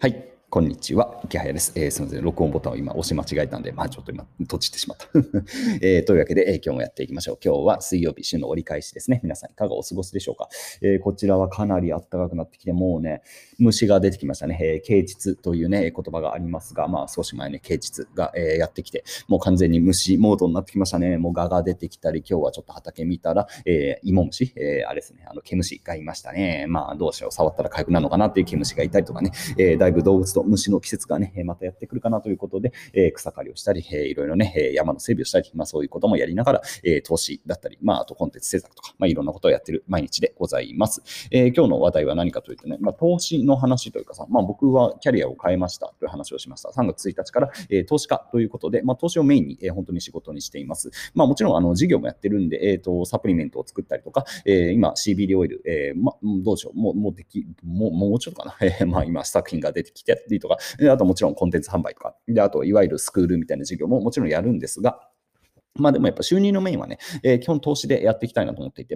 はい、こんにちは、池早です。すみません、録音ボタンを今押し間違えたんで、ちょっと今閉じてしまった、というわけで、今日もやっていきましょう。今日は水曜日、週の折り返しですね。皆さんいかがお過ごしでしょうか。こちらはかなり暖かくなってきて、もうね、虫が出てきましたね。啓蟄というね、言葉がありますが、少し前ね、啓蟄が、やってきて、もう完全に虫モードになってきましたね。もうガが出てきたり、今日はちょっと畑見たら、芋虫、あれですね、毛虫がいましたね。どうしよう、触ったら痒くなるのかなっていう毛虫がいたりとかね、だいぶ動物と虫の季節がね、またやってくるかなということで、草刈りをしたり、いろいろね、山の整備をしたり、そういうこともやりながら、投資だったり、あとコンテンツ制作とか、いろんなことをやってる毎日でございます。今日の話題は何かというとね、投資の話というかさ、僕はキャリアを変えましたという話をしました。3月1日から、投資家ということで、投資をメインに、本当に仕事にしています。もちろん事業もやってるんで、サプリメントを作ったりとか、今 CBD オイル、どうしよう、もうちょっとかな、今作品が出てきてやったりとか、あともちろんコンテンツ販売とか、あといわゆるスクールみたいな授業ももちろんやるんですが、でもやっぱ収入のメインはね、基本投資でやっていきたいなと思っていて、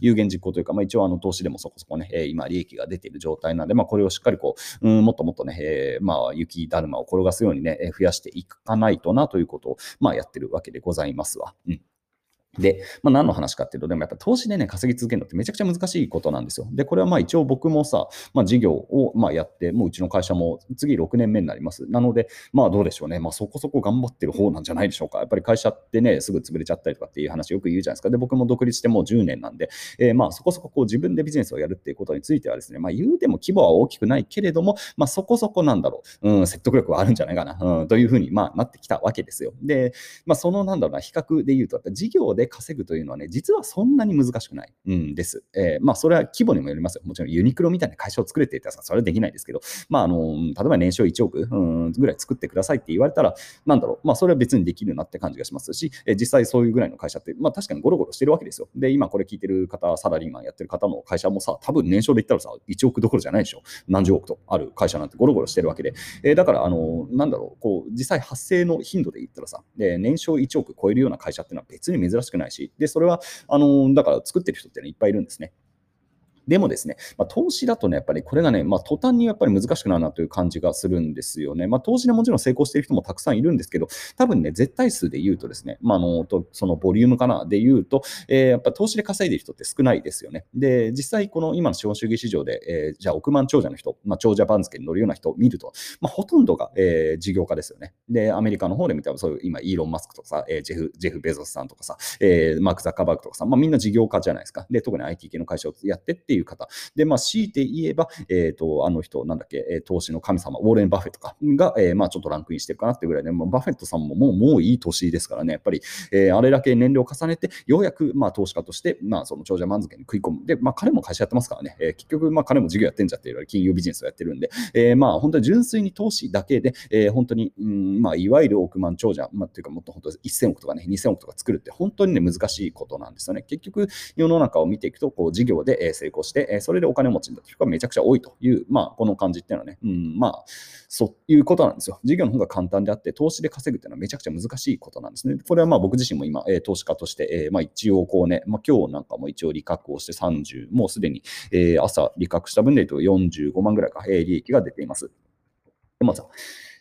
有言実行というか、一応投資でもそこそこね、今利益が出ている状態なので、これをしっかりもっともっとね、雪だるまを転がすようにね、増やしていかないとなということを、やってるわけでございますわ。で、何の話かっていうと、でもやっぱ投資でね、稼ぎ続けるのってめちゃくちゃ難しいことなんですよ。で、これは一応僕もさ、事業をやって、もううちの会社も次6年目になります。なので、どうでしょうね。そこそこ頑張ってる方なんじゃないでしょうか。やっぱり会社ってね、すぐ潰れちゃったりとかっていう話よく言うじゃないですか。で、僕も独立してもう10年なんで、そこそこ自分でビジネスをやるっていうことについてはですね、言うても規模は大きくないけれども、そこそこなんだろう。説得力はあるんじゃないかな。というふうに、なってきたわけですよ。で、そのなんだろうな、比較で言うと、事業で稼ぐというのはね、実はそんなに難しくないんです。それは規模にもよりますよ。もちろんユニクロみたいな会社を作れていたらそれはできないですけど、例えば年商1億ぐらい作ってくださいって言われたら、なんだろう、それは別にできるなって感じがしますし、実際そういうぐらいの会社って、確かにゴロゴロしてるわけですよ。で、今これ聞いてる方、サラリーマンやってる方の会社もさ、多分年商で言ったらさ、1億どころじゃないでしょ。何十億とある会社なんてゴロゴロしてるわけで。だから、なんだろう、実際発生の頻度で言ったらさ、年商1億超えるような会社っていうのは別に珍しくないし、でそれはだから作ってる人って、いっぱいいるんですね。でもですね、投資だとね、やっぱりこれがね、途端にやっぱり難しくなるなという感じがするんですよね。投資でもちろん成功している人もたくさんいるんですけど、多分ね、絶対数で言うとですね、そのボリュームかなで言うと、やっぱ投資で稼いでいる人って少ないですよね。で、実際この今の資本主義市場で、じゃあ億万長者の人、長者番付に乗るような人を見ると、ほとんどが、事業家ですよね。で、アメリカの方で見たら、そういう今、イーロン・マスクとかさ、ジェフ・ベゾスさんとかさ、マーク・ザッカーバーグとかさ、みんな事業家じゃないですか。で、特に IT 系の会社をやってっていう方で、強いて言えば、投資の神様、ウォーレン・バフェットとかが、ちょっとランクインしてるかなっていうぐらいで、バフェットさんももういい年ですからね、やっぱり、あれだけ年齢を重ねて、ようやく、投資家として、その長者番付に食い込む。で、彼も会社やってますからね、結局、彼も事業やってんじゃっていうより、金融ビジネスをやってるんで、本当に純粋に投資だけで、本当に、いわゆる億万長者、というか、もっと本当に1000億とかね、2000億とか作るって、本当にね、難しいことなんですよね。結局、世の中を見ていくと、事業で成功してそれでお金持ちになっている人がめちゃくちゃ多いという、この感じっていうのはね、そういうことなんですよ。事業の方が簡単であって、投資で稼ぐっていうのはめちゃくちゃ難しいことなんですね。これは僕自身も今、投資家として、一応今日なんかも一応利確をして30、もうすでに、朝利確した分で言うと45万ぐらいか、利益が出ています。でもさ、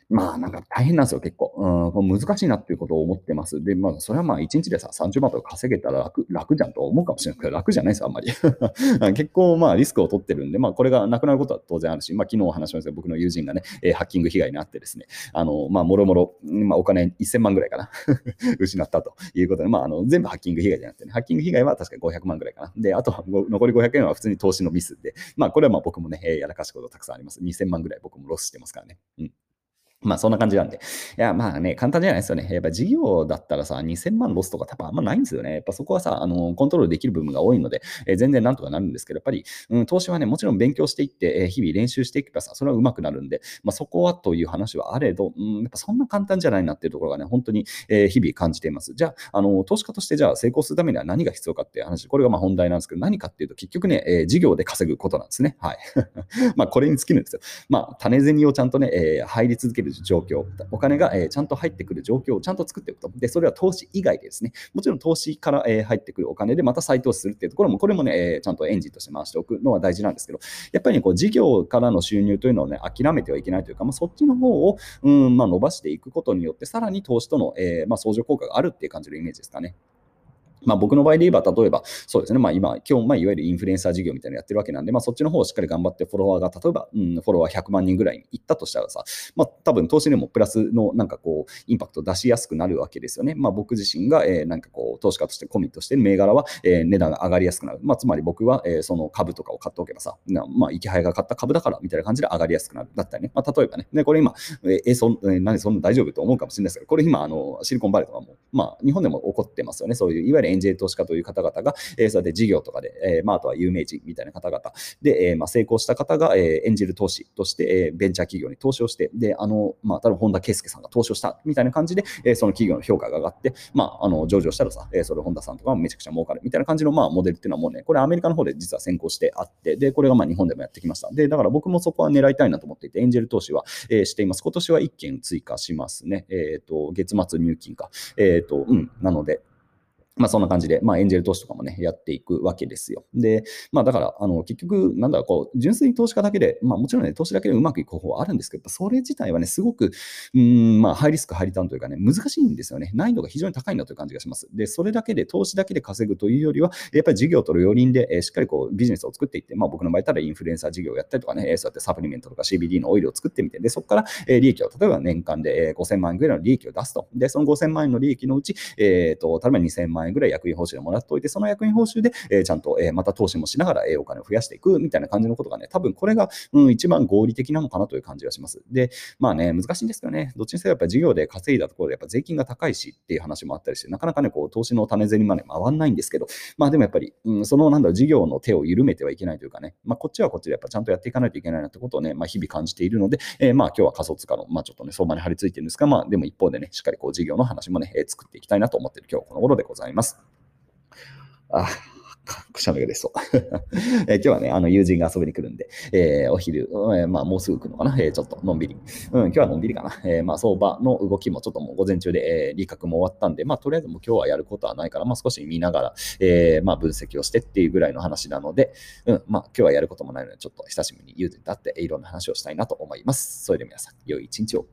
なんか大変なんですよ、結構。難しいなっていうことを思ってます。で、それは1日でさ、30万とか稼げたら楽じゃんと思うかもしれないけど、楽じゃないですよ、あんまり。結構、リスクを取ってるんで、これがなくなることは当然あるし、昨日お話しました僕の友人がね、ハッキング被害に遭ってですね、もろもろ、お金1000万ぐらいかな。失ったということで、全部ハッキング被害じゃなくてね、ハッキング被害は確かに500万ぐらいかな。で、あとは残り500円は普通に投資のミスで、これは僕もね、やらかしたことたくさんあります。2000万ぐらい僕もロスしてますからね。そんな感じなんで。いや、ね、簡単じゃないですよね。やっぱ事業だったらさ、2000万ロスとか多分あんまないんですよね。やっぱそこはさ、コントロールできる部分が多いので、全然なんとかなるんですけど、やっぱり、投資はね、もちろん勉強していって、日々練習していけばさ、それは上手くなるんで、そこはという話はあれど、やっぱそんな簡単じゃないなっていうところがね、本当に、日々感じています。じゃあ、投資家としてじゃあ成功するためには何が必要かっていう話、これが本題なんですけど、何かっていうと、結局ね、事業で稼ぐことなんですね。はい。これに尽きるんですよ。種銭をちゃんとね、入り続ける状況、お金がちゃんと入ってくる状況をちゃんと作っていくと。で、それは投資以外でですね、もちろん投資から入ってくるお金でまた再投資するっていうところも、これもね、ちゃんとエンジンとして回しておくのは大事なんですけど、やっぱりね、こう事業からの収入というのをね、諦めてはいけないというか、まあ、そっちの方を伸ばしていくことによって、さらに投資との相乗効果があるっていう感じのイメージですかね。まあ、僕の場合で言えば、例えば、そうですね、まあ、今日、まあ、いわゆるインフルエンサー事業みたいなのやってるわけなんで、まあ、そっちの方をしっかり頑張って、フォロワーが、例えば、フォロワー100万人ぐらいにいったとしたらさ、まあ、多分、投資でもプラスの、なんかこう、インパクトを出しやすくなるわけですよね。まあ、僕自身が、なんかこう、投資家としてコミットしてる銘柄は、値段が上がりやすくなる。まあ、つまり僕は、その株とかを買っておけばさ、まあ、生き早が買った株だから、みたいな感じで上がりやすくなる。だったりね、まあ、例えばね、でこれ今、何そんな大丈夫と思うかもしれないですけど、これ今、シリコンバレーとかも、まあ、日本でも起こってますよね。そういう、いわゆるエンジェル投資家という方々が、それで事業とかで、まあ、あとは有名人みたいな方々で、まあ、成功した方が、エンジェル投資として、ベンチャー企業に投資をして、で、まあ、多分本田圭佑さんが投資をしたみたいな感じで、その企業の評価が上がって、まあ、上場したらさ、それ本田さんとかもめちゃくちゃ儲かるみたいな感じの、まあ、モデルっていうのはもうね、これアメリカの方で実は先行してあって、で、これがまあ日本でもやってきました。で、だから僕もそこは狙いたいなと思っていて、エンジェル投資は、しています。今年は1件追加しますね。月末入金か。なので、まあそんな感じで、まあエンジェル投資とかもね、やっていくわけですよ。で、まあだから、結局、なんだろう、こう、純粋に投資家だけで、まあもちろんね、投資だけでうまくいく方法はあるんですけど、それ自体はね、すごく、まあハイリスクハイリターンというかね、難しいんですよね。難易度が非常に高いなという感じがします。で、それだけで、投資だけで稼ぐというよりは、やっぱり事業との両輪で、しっかりこう、ビジネスを作っていって、まあ僕の場合、ただインフルエンサー事業をやったりとかね、そうやってサプリメントとか CBD のオイルを作ってみて、で、そこから、利益を、例えば年間で、5000万円ぐらいの利益を出すと。で、その5000万円の利益のうち、例えば2000万円ぐらい役員報酬でもらっておいて、その役員報酬で、ちゃんと、また投資もしながら、お金を増やしていくみたいな感じのことがね、多分これが、一番合理的なのかなという感じがします。で、まあね、難しいんですけどね、どっちにせよやっぱり事業で稼いだところでやっぱ税金が高いしっていう話もあったりして、なかなかね、こう投資の種銭まで回らないんですけど、まあでもやっぱり、そのなんだろう、事業の手を緩めてはいけないというかね、まあこっちはこっちでやっぱちゃんとやっていかないといけないなってことをね、まあ日々感じているので、まあ今日は仮想通貨の、まあちょっとね、相場に張り付いてるんですが、まあでも一方でね、しっかりこう事業の話もね、作っていきたいなと思っている今日この頃でございます。あ、くしゃみが出そう。今日はね、友人が遊びに来るんで、お昼、まあ、もうすぐ来るのかな、ちょっとのんびり。今日はのんびりかな。まあ、相場の動きもちょっともう午前中で、理覚も終わったんで、まあ、とりあえずもう今日はやることはないから、まあ、少し見ながら、まあ、分析をしてっていうぐらいの話なので、まあ、今日はやることもないので、ちょっと久しぶりに友人と会って、いろんな話をしたいなと思います。それでは皆さん、良い一日を。